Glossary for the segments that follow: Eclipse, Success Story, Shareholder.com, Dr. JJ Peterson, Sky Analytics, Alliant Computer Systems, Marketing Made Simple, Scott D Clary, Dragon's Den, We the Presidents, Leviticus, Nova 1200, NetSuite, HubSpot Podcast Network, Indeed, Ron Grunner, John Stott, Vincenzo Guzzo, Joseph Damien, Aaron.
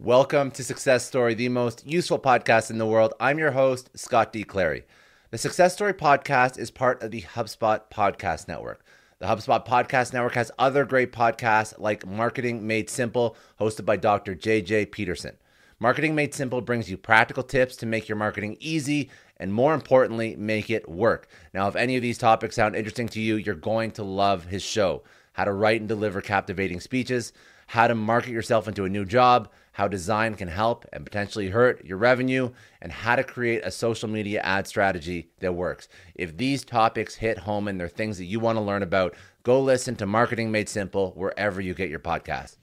Welcome to Success Story, the most useful podcast in the world. I'm your host, Scott D Clary. The Success Story podcast is part of the HubSpot Podcast Network. The HubSpot Podcast Network has other great podcasts like Marketing Made Simple, hosted by Dr. JJ Peterson. Marketing Made Simple brings you practical tips to make your marketing easy and, more importantly, make it work. Now, if any of these topics sound interesting to you, you're going to love his show. How to write and deliver captivating speeches, how to market yourself into a new job, how design can help and potentially hurt your revenue, and how to create a social media ad strategy that works. If these topics hit home and they're things that you want to learn about, go listen to Marketing Made Simple wherever you get your podcasts.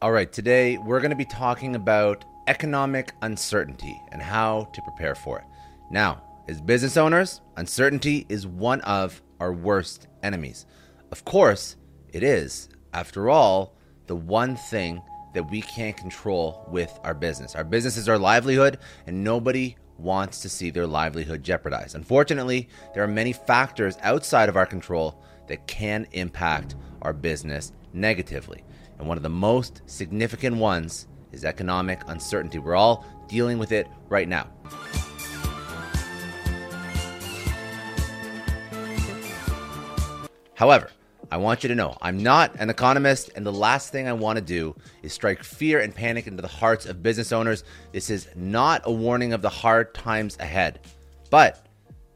All right, today we're going to be talking about economic uncertainty and how to prepare for it. Now, as business owners, uncertainty is one of our worst enemies. Of course, it is, after all, the one thing that we can't control with our business. Our business is our livelihood, and nobody wants to see their livelihood jeopardized. Unfortunately, there are many factors outside of our control that can impact our business negatively. And one of the most significant ones is economic uncertainty. We're all dealing with it right now. However, I want you to know I'm not an economist, and the last thing I want to do is strike fear and panic into the hearts of business owners. This is not a warning of the hard times ahead. But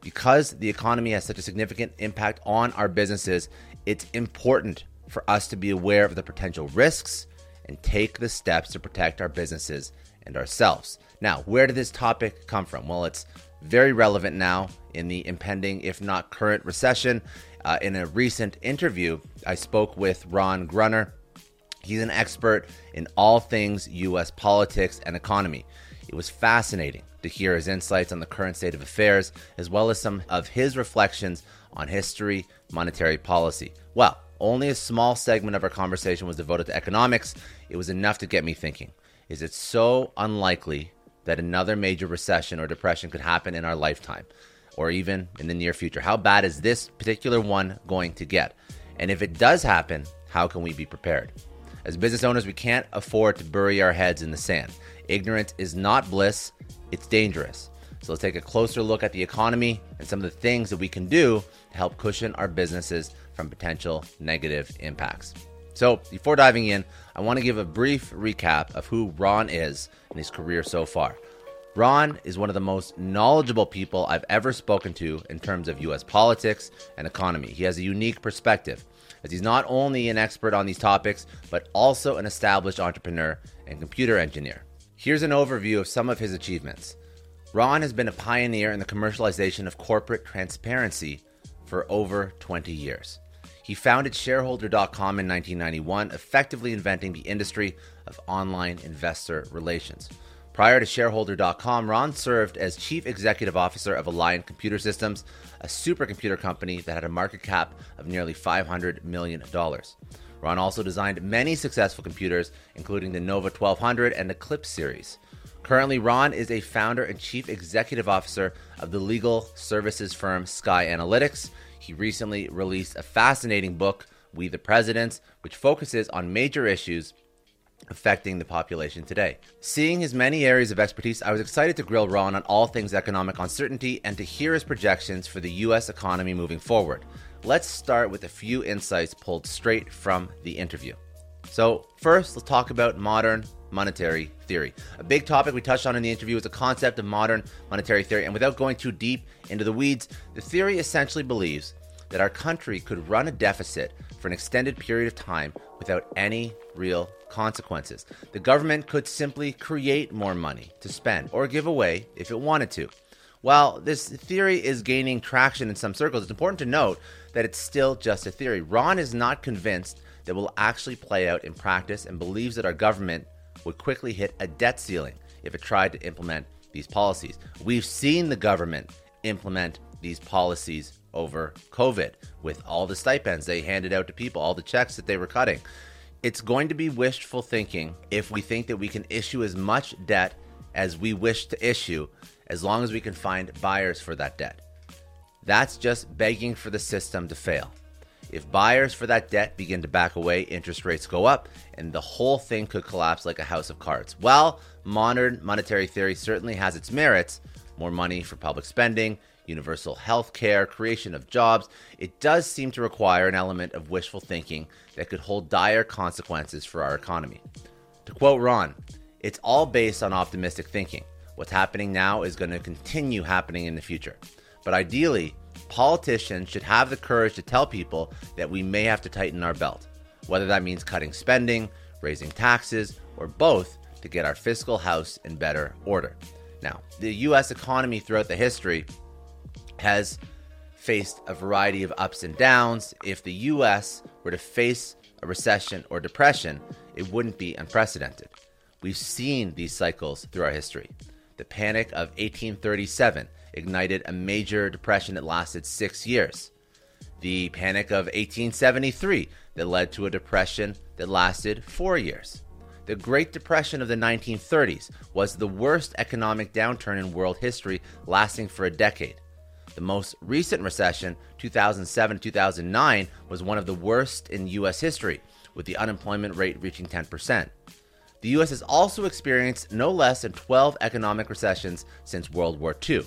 because the economy has such a significant impact on our businesses, it's important for us to be aware of the potential risks and take the steps to protect our businesses and ourselves. Now, where did this topic come from? Well, it's very relevant now in the impending, if not current, recession. In a recent interview, I spoke with Ron Grunner. He's an expert in all things U.S. politics and economy. It was fascinating to hear his insights on the current state of affairs, as well as some of his reflections on history, monetary policy. Well, only a small segment of our conversation was devoted to economics. It was enough to get me thinking. Is it so unlikely that another major recession or depression could happen in our lifetime, or even in the near future? How bad is this particular one going to get? And if it does happen, how can we be prepared? As business owners, we can't afford to bury our heads in the sand. Ignorance is not bliss, it's dangerous. So let's take a closer look at the economy and some of the things that we can do to help cushion our businesses from potential negative impacts. So before diving in, I want to give a brief recap of who Ron is and his career so far. Ron is one of the most knowledgeable people I've ever spoken to in terms of U.S. politics and economy. He has a unique perspective, as he's not only an expert on these topics, but also an established entrepreneur and computer engineer. Here's an overview of some of his achievements. Ron has been a pioneer in the commercialization of corporate transparency for over 20 years. He founded Shareholder.com in 1991, effectively inventing the industry of online investor relations. Prior to Shareholder.com, Ron served as Chief Executive Officer of Alliant Computer Systems, a supercomputer company that had a market cap of nearly $500 million. Ron also designed many successful computers, including the Nova 1200 and Eclipse series. Currently, Ron is a founder and Chief Executive Officer of the legal services firm Sky Analytics. He recently released a fascinating book, We the Presidents, which focuses on major issues affecting the population today. Seeing his many areas of expertise, I was excited to grill Ron on all things economic uncertainty and to hear his projections for the U.S. economy moving forward. Let's start with a few insights pulled straight from the interview. So first, let's talk about modern monetary theory. A big topic we touched on in the interview is the concept of modern monetary theory. And without going too deep into the weeds, the theory essentially believes that our country could run a deficit for an extended period of time without any real consequences. The government could simply create more money to spend or give away if it wanted to. While this theory is gaining traction in some circles, it's important to note that it's still just a theory. Ron is not convinced that will actually play out in practice and believes that our government would quickly hit a debt ceiling if it tried to implement these policies. We've seen the government implement these policies over COVID with all the stipends they handed out to people, all the checks that they were cutting. It's going to be wishful thinking if we think that we can issue as much debt as we wish to issue, as long as we can find buyers for that debt. That's just begging for the system to fail. If buyers for that debt begin to back away, interest rates go up, and the whole thing could collapse like a house of cards. While modern monetary theory certainly has its merits, more money for public spending, universal health care, creation of jobs, it does seem to require an element of wishful thinking that could hold dire consequences for our economy. To quote Ron, "It's all based on optimistic thinking. What's happening now is going to continue happening in the future. But ideally, politicians should have the courage to tell people that we may have to tighten our belt, whether that means cutting spending, raising taxes, or both to get our fiscal house in better order." Now, the U.S. economy throughout the history has faced a variety of ups and downs. If the U.S. were to face a recession or depression, it wouldn't be unprecedented. We've seen these cycles through our history. The Panic of 1837 ignited a major depression that lasted 6 years. The Panic of 1873 that led to a depression that lasted 4 years. The Great Depression of the 1930s was the worst economic downturn in world history, lasting for a decade. The most recent recession, 2007-2009, was one of the worst in U.S. history, with the unemployment rate reaching 10%. The U.S. has also experienced no less than 12 economic recessions since World War II,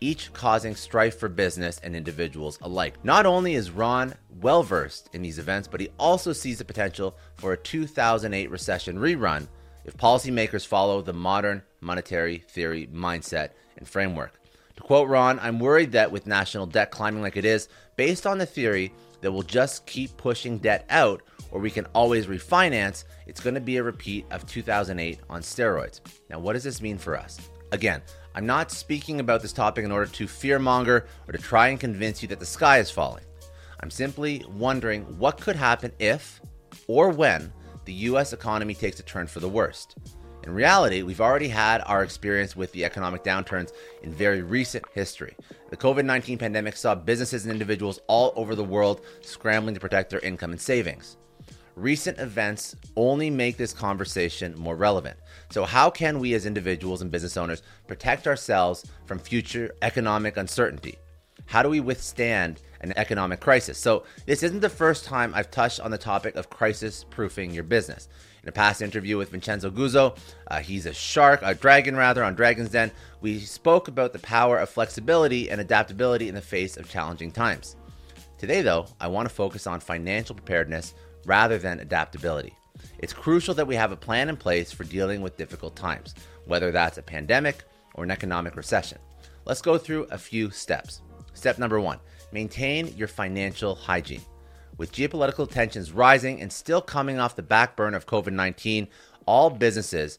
each causing strife for business and individuals alike. Not only is Ron well-versed in these events, but he also sees the potential for a 2008 recession rerun if policymakers follow the modern monetary theory mindset and framework. To quote Ron, "I'm worried that with national debt climbing like it is, based on the theory that we'll just keep pushing debt out, or we can always refinance, it's going to be a repeat of 2008 on steroids." Now, what does this mean for us? Again, I'm not speaking about this topic in order to fearmonger or to try and convince you that the sky is falling. I'm simply wondering what could happen if or when the U.S. economy takes a turn for the worst. In reality, we've already had our experience with the economic downturns in very recent history. The COVID-19 pandemic saw businesses and individuals all over the world scrambling to protect their income and savings. Recent events only make this conversation more relevant. So how can we as individuals and business owners protect ourselves from future economic uncertainty? How do we withstand an economic crisis? So this isn't the first time I've touched on the topic of crisis-proofing your business. In a past interview with Vincenzo Guzzo, he's a dragon on Dragon's Den, we spoke about the power of flexibility and adaptability in the face of challenging times. Today, though, I want to focus on financial preparedness rather than adaptability. It's crucial that we have a plan in place for dealing with difficult times, whether that's a pandemic or an economic recession. Let's go through a few steps. Step number 1, maintain your financial hygiene. With geopolitical tensions rising and still coming off the back burner of COVID-19, all businesses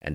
and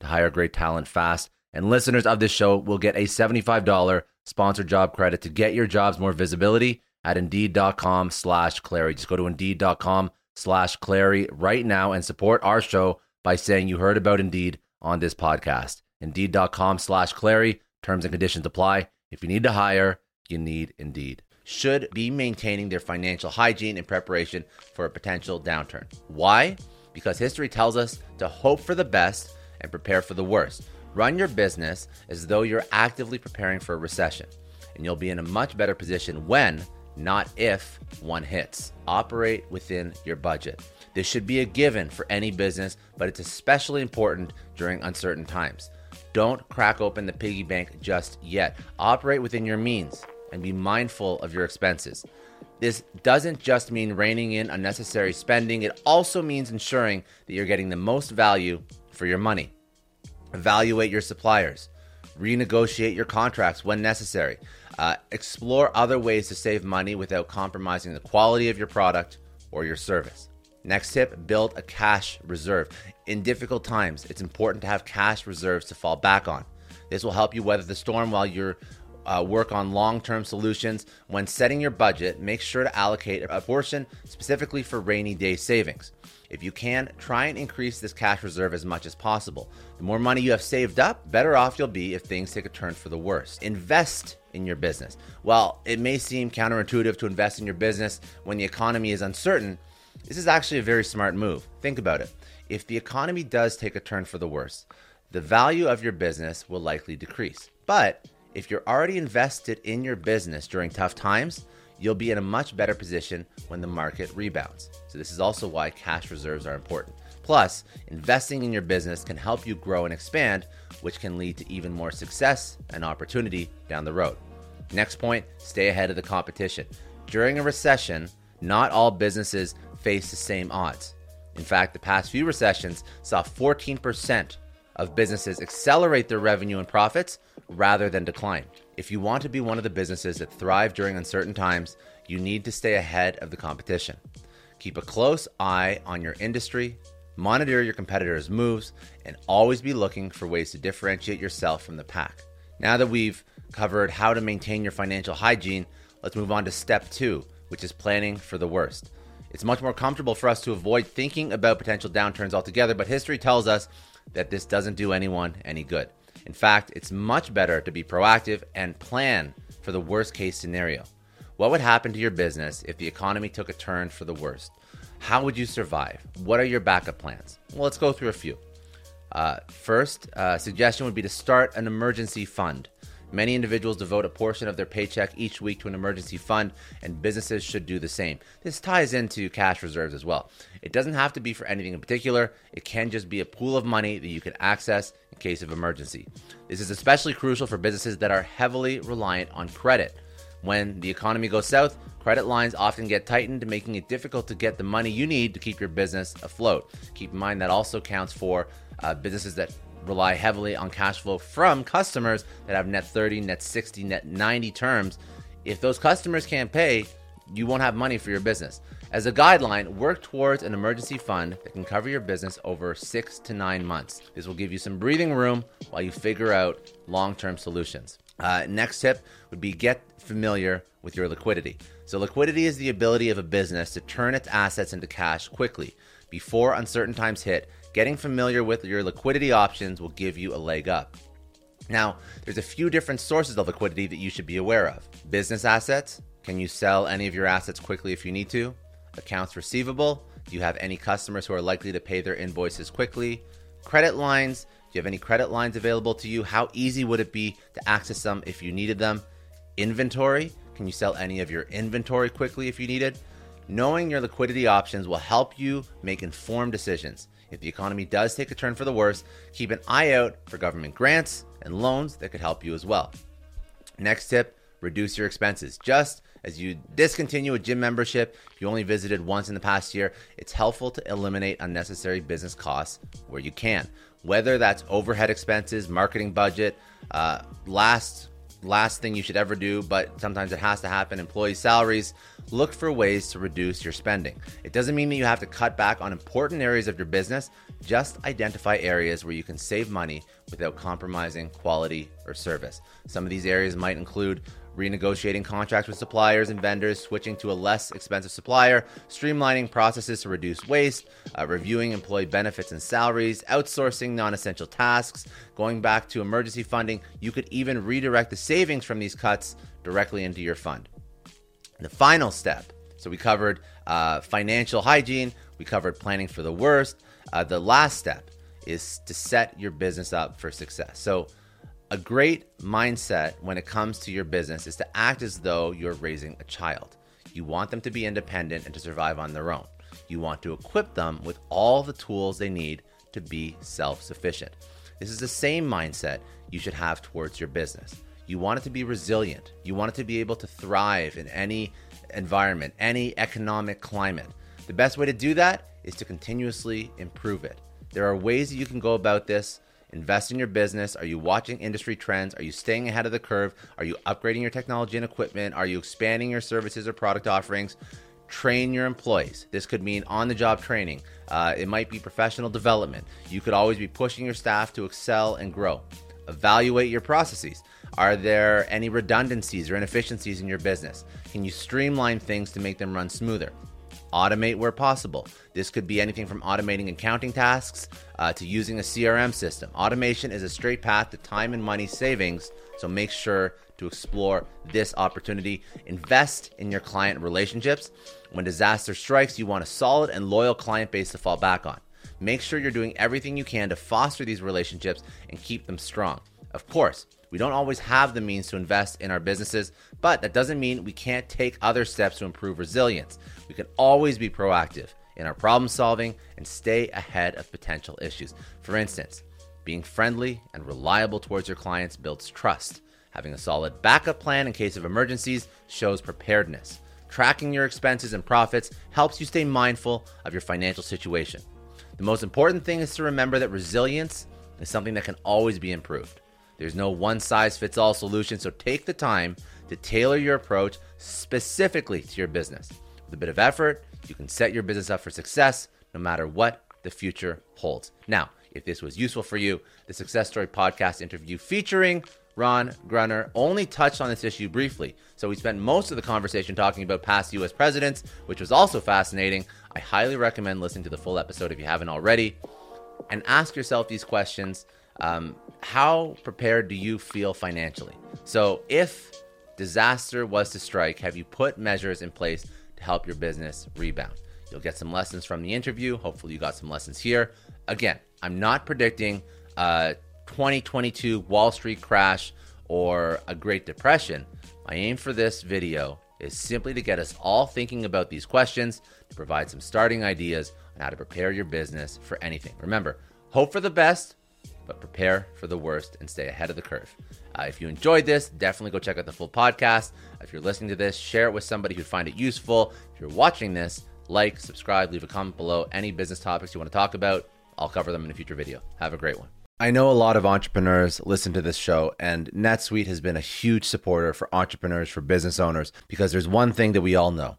to hire great talent fast, and listeners of this show will get a $75 sponsored job credit to get your jobs more visibility at Indeed.com/Clary. Just go to Indeed.com/Clary right now and support our show by saying you heard about Indeed on this podcast. Indeed.com/Clary. Terms and conditions apply. If you need to hire, you need Indeed. Should be maintaining their financial hygiene in preparation for a potential downturn. Why? Because history tells us to hope for the best and prepare for the worst. Run your business as though you're actively preparing for a recession, and you'll be in a much better position when, not if, one hits. Operate within your budget. This should be a given for any business, but it's especially important during uncertain times. Don't crack open the piggy bank just yet. Operate within your means and be mindful of your expenses. This doesn't just mean reining in unnecessary spending. It also means ensuring that you're getting the most value for your money. Evaluate your suppliers. Renegotiate your contracts when necessary. Explore other ways to save money without compromising the quality of your product or your service. Next tip, build a cash reserve. In difficult times, it's important to have cash reserves to fall back on. This will help you weather the storm while you work on long-term solutions. When setting your budget, make sure to allocate a portion specifically for rainy day savings. If you can, try and increase this cash reserve as much as possible. The more money you have saved up, better off you'll be if things take a turn for the worse. Invest in your business. While it may seem counterintuitive to invest in your business when the economy is uncertain, this is actually a very smart move. Think about it. If the economy does take a turn for the worse, the value of your business will likely decrease. But if you're already invested in your business during tough times, you'll be in a much better position when the market rebounds. So this is also why cash reserves are important. Plus, investing in your business can help you grow and expand, which can lead to even more success and opportunity down the road. Next point, stay ahead of the competition. During a recession, not all businesses face the same odds. In fact, the past few recessions saw 14% of businesses accelerate their revenue and profits rather than decline. If you want to be one of the businesses that thrive during uncertain times, you need to stay ahead of the competition. Keep a close eye on your industry, monitor your competitors' moves, and always be looking for ways to differentiate yourself from the pack. Now that we've covered how to maintain your financial hygiene, let's move on to step 2, which is planning for the worst. It's much more comfortable for us to avoid thinking about potential downturns altogether, but history tells us that this doesn't do anyone any good. In fact, it's much better to be proactive and plan for the worst case scenario. What would happen to your business if the economy took a turn for the worst? How would you survive? What are your backup plans? Well, let's go through a few. First, suggestion would be to start an emergency fund. Many individuals devote a portion of their paycheck each week to an emergency fund, and businesses should do the same. This ties into cash reserves as well. It doesn't have to be for anything in particular. It can just be a pool of money that you can access in case of emergency. This is especially crucial for businesses that are heavily reliant on credit. When the economy goes south, credit lines often get tightened, making it difficult to get the money you need to keep your business afloat. Keep in mind that also counts for businesses that rely heavily on cash flow from customers that have net 30, net 60, net 90 terms. If those customers can't pay, you won't have money for your business. As a guideline, work towards an emergency fund that can cover your business over 6 to 9 months. This will give you some breathing room while you figure out long-term solutions. Next tip would be get familiar with your liquidity. So liquidity is the ability of a business to turn its assets into cash quickly. Before uncertain times hit, getting familiar with your liquidity options will give you a leg up. Now, there's a few different sources of liquidity that you should be aware of. Business assets. Can you sell any of your assets quickly if you need to? Accounts receivable. Do you have any customers who are likely to pay their invoices quickly? Credit lines. Do you have any credit lines available to you? How easy would it be to access them if you needed them? Inventory. Can you sell any of your inventory quickly if you needed? Knowing your liquidity options will help you make informed decisions. If the economy does take a turn for the worse, keep an eye out for government grants and loans that could help you as well. Next tip, reduce your expenses. Just as you discontinue a gym membership, if you only visited once in the past year, it's helpful to eliminate unnecessary business costs where you can. Whether that's overhead expenses, marketing budget, last thing you should ever do, but sometimes it has to happen, employee salaries. Look for ways to reduce your spending. It doesn't mean that you have to cut back on important areas of your business. Just identify areas where you can save money without compromising quality or service. Some of these areas might include renegotiating contracts with suppliers and vendors, switching to a less expensive supplier, streamlining processes to reduce waste, reviewing employee benefits and salaries, outsourcing non-essential tasks, going back to emergency funding. You could even redirect the savings from these cuts directly into your fund. The final step, so we covered financial hygiene, we covered planning for the worst. The last step is to set your business up for success. So a great mindset when it comes to your business is to act as though you're raising a child. You want them to be independent and to survive on their own. You want to equip them with all the tools they need to be self-sufficient. This is the same mindset you should have towards your business. You want it to be resilient. You want it to be able to thrive in any environment, any economic climate. The best way to do that is to continuously improve it. There are ways that you can go about this. Invest in your business. Are you watching industry trends? Are you staying ahead of the curve? Are you upgrading your technology and equipment? Are you expanding your services or product offerings? Train your employees. This could mean on-the-job training. It might be professional development. You could always be pushing your staff to excel and grow. Evaluate your processes. Are there any redundancies or inefficiencies in your business? Can you streamline things to make them run smoother? Automate where possible. This could be anything from automating accounting tasks to using a CRM system. Automation is a straight path to time and money savings, so make sure to explore this opportunity. Invest in your client relationships. When disaster strikes, you want a solid and loyal client base to fall back on. Make sure you're doing everything you can to foster these relationships and keep them strong. Of course, we don't always have the means to invest in our businesses, but that doesn't mean we can't take other steps to improve resilience. We can always be proactive in our problem solving and stay ahead of potential issues. For instance, being friendly and reliable towards your clients builds trust. Having a solid backup plan in case of emergencies shows preparedness. Tracking your expenses and profits helps you stay mindful of your financial situation. The most important thing is to remember that resilience is something that can always be improved. There's no one-size-fits-all solution, so take the time to tailor your approach specifically to your business. With a bit of effort, you can set your business up for success no matter what the future holds. Now, if this was useful for you, the Success Story podcast interview featuring Ron Grunner only touched on this issue briefly. So we spent most of the conversation talking about past U.S. presidents, which was also fascinating. I highly recommend listening to the full episode if you haven't already. And ask yourself these questions. How prepared do you feel financially? So if disaster was to strike, have you put measures in place to help your business rebound? You'll get some lessons from the interview. Hopefully you got some lessons here. Again, I'm not predicting a 2022 Wall Street crash or a Great Depression. My aim for this video is simply to get us all thinking about these questions, to provide some starting ideas on how to prepare your business for anything. Remember, hope for the best, but prepare for the worst and stay ahead of the curve. If you enjoyed this, definitely go check out the full podcast. If you're listening to this, share it with somebody who'd find it useful. If you're watching this, like, subscribe, leave a comment below. Any business topics you want to talk about, I'll cover them in a future video. Have a great one. I know a lot of entrepreneurs listen to this show, and NetSuite has been a huge supporter for entrepreneurs, for business owners, because there's one thing that we all know.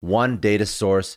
One data source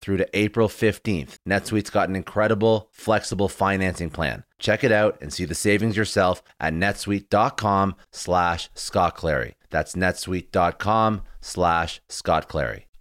through to April 15th, NetSuite's got an incredible, flexible financing plan. Check it out and see the savings yourself at netsuite.com/Scott Clary. That's netsuite.com/Scott Clary.